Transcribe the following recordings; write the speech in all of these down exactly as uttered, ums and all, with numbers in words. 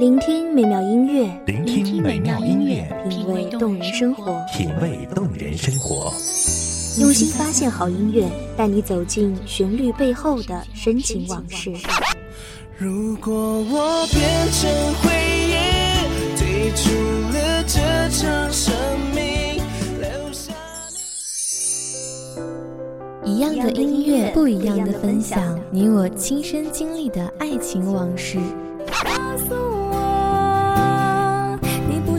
聆听美妙音乐，聆听美妙音乐，品味动人生活，品味动人生活。用心发现好音乐，带你走进旋律背后的深情往事。如果我变成回忆，退出了这场生命，留下你。一样的音乐，不一样的分享，你我亲身经历的爱情往事。告诉我，你不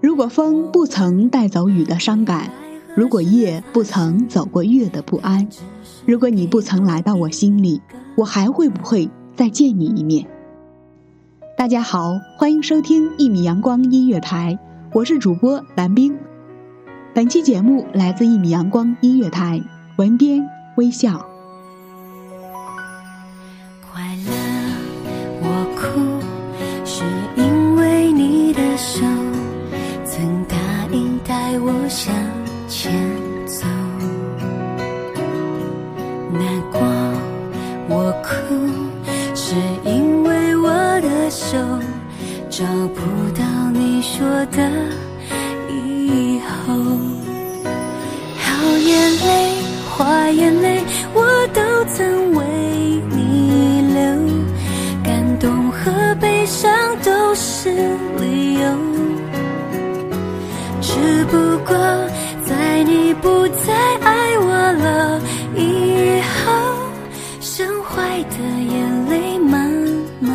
如果风不曾带走雨的伤感，如果夜不曾走过月的不安，如果你不曾来到我心里，我还会不会再见你一面？大家好，欢迎收听一米阳光音乐台，我是主播蓝冰。本期节目来自一米阳光音乐台，文编微笑。找不到你说的以后，好眼泪花眼泪我都曾为你流，感动和悲伤都是理由，只不过在你不再爱我了以后，盛坏的眼泪满满。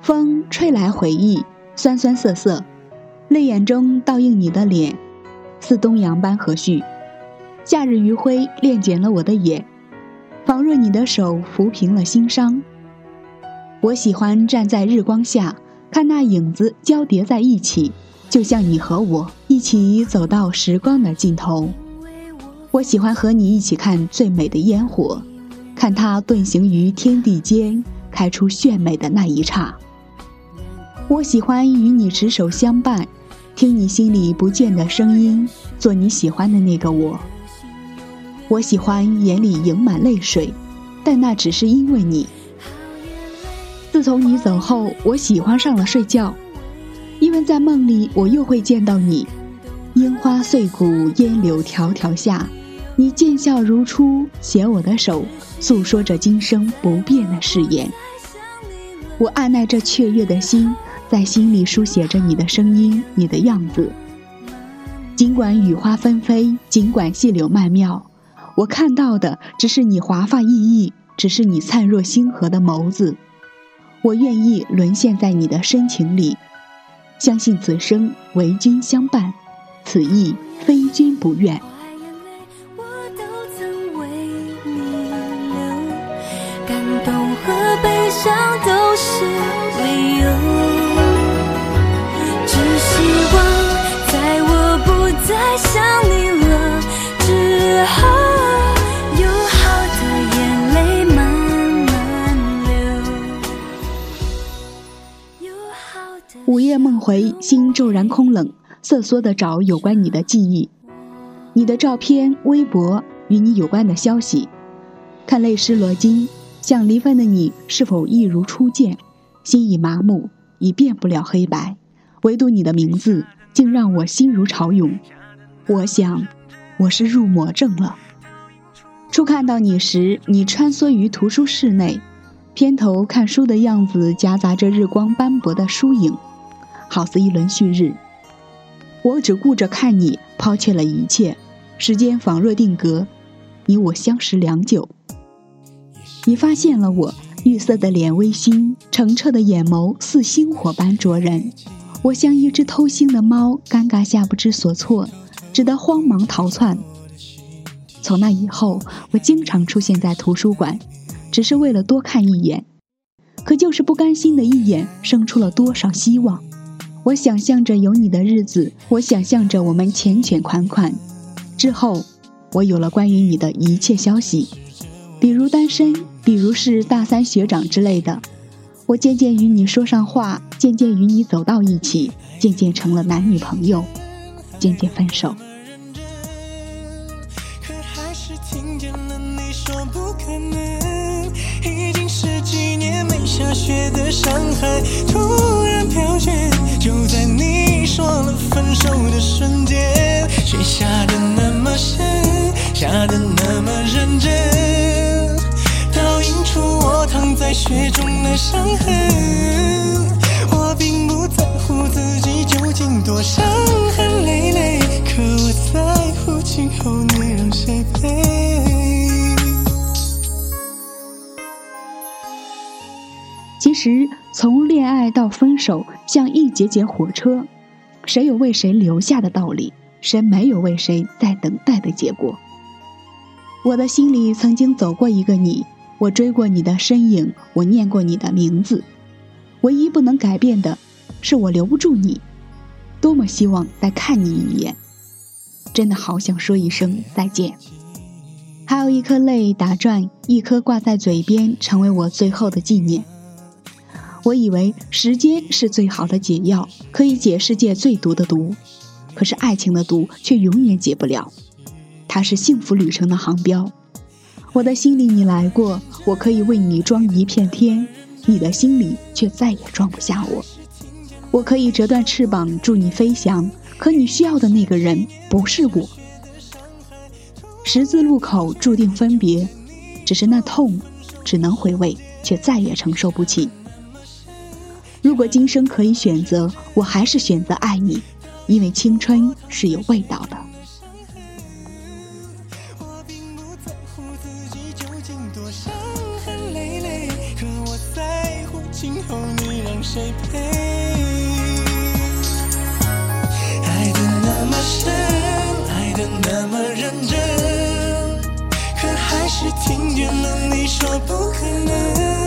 风吹来回忆，酸酸涩涩，泪眼中倒映你的脸，似东阳般和煦。夏日余晖恋剪了我的眼，仿若你的手抚平了心伤。我喜欢站在日光下，看那影子交叠在一起，就像你和我一起走到时光的尽头。我喜欢和你一起看最美的烟火，看它遁形于天地间，开出炫美的那一刹。我喜欢与你执手相伴，听你心里不见的声音，做你喜欢的那个我。我喜欢眼里盈满泪水，但那只是因为你。自从你走后，我喜欢上了睡觉，因为在梦里我又会见到你。樱花碎骨烟柳迢迢下，你见笑如初，携我的手，诉说着今生不变的誓言。我按捺着雀跃的心，在心里书写着你的声音，你的样子。尽管雨花纷飞，尽管细柳曼妙，我看到的只是你华发熠熠，只是你灿若星河的眸子。我愿意沦陷在你的深情里，相信此生为君相伴，此意非君不愿。和悲伤都是理由，只希望在我不再想你了之后，有好的眼泪慢慢流。午夜梦回，心骤然空冷，瑟缩地找有关你的记忆。你的照片、微博与你有关的消息。看泪湿罗巾，想离分的你是否一如初见？心已麻木，已变不了黑白，唯独你的名字竟让我心如潮涌。我想，我是入魔症了。初看到你时，你穿梭于图书室内，偏头看书的样子夹杂着日光斑驳的书影，好似一轮旭日。我只顾着看你，抛弃了一切。时间仿若定格，你我相识良久。你发现了我，玉色的脸微醺，澄澈的眼眸似星火般灼人。我像一只偷腥的猫，尴尬下不知所措，只得慌忙逃窜。从那以后，我经常出现在图书馆，只是为了多看一眼，可就是不甘心的一眼，生出了多少希望。我想象着有你的日子，我想象着我们缱绻款款。之后，我有了关于你的一切消息，比如单身，比如是大三学长之类的。我渐渐与你说上话，渐渐与你走到一起，渐渐成了男女朋友，渐渐分手。可还是听见了你说不可能，已经十几年没下雪的上海突然飘雪，就在你说了分手的瞬间，雪下得那么深，下得那么认真，倒映出我躺在雪中的伤痕。我并不在乎自己究竟多伤痕累累，可我在乎今后你让谁陪。其实从恋爱到分手，像一节节火车，谁有为谁留下的道理，谁没有为谁在等待的结果。我的心里曾经走过一个你，我追过你的身影，我念过你的名字。唯一不能改变的是我留不住你，多么希望再看你一眼，真的好想说一声再见。还有一颗泪打转，一颗挂在嘴边，成为我最后的纪念。我以为时间是最好的解药，可以解世界最毒的毒，可是爱情的毒却永远解不了，它是幸福旅程的航标。我的心里你来过，我可以为你装一片天，你的心里却再也装不下我。我可以折断翅膀助你飞翔，可你需要的那个人不是我。十字路口注定分别，只是那痛只能回味，却再也承受不起。如果今生可以选择，我还是选择爱你，因为青春是有味道的。我并不在乎自己究竟多伤痕累累，可我在乎今后你让谁陪。爱得那么深，爱得那么认真，可还是听见了你说不可能。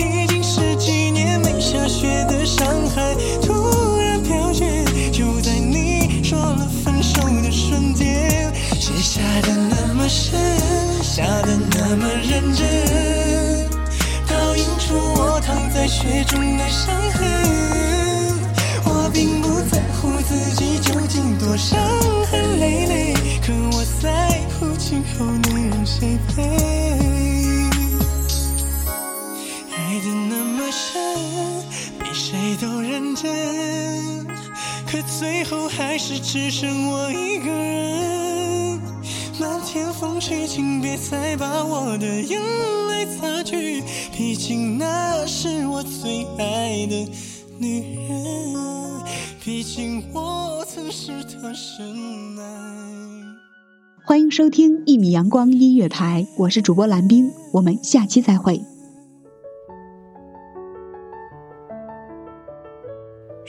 已经十几年没下雪的上海突然飘雪，就在你说了分手的瞬间，雪下得那么深，下得那么认真，倒映出我躺在雪中的伤痕。我并不在乎自己究竟多伤痕累累，可我在乎今后你让谁陪。爱得那么深，比谁都认真，可最后还是只剩我一个人。漫天风吹，请别再把我的眼泪擦去，毕竟那是我最爱的女人，毕竟我曾是她深爱。欢迎收听一米阳光音乐台，我是主播蓝冰，我们下期再会。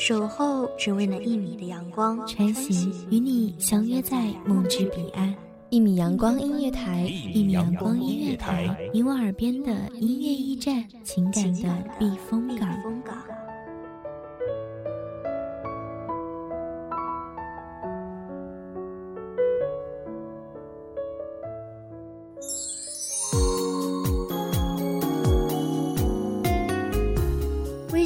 守候只为那一米的阳光穿行，与你相约在梦之彼岸。一米阳光音乐台，一米阳光音乐台，你我耳边的音乐驿站，情感的避风港。微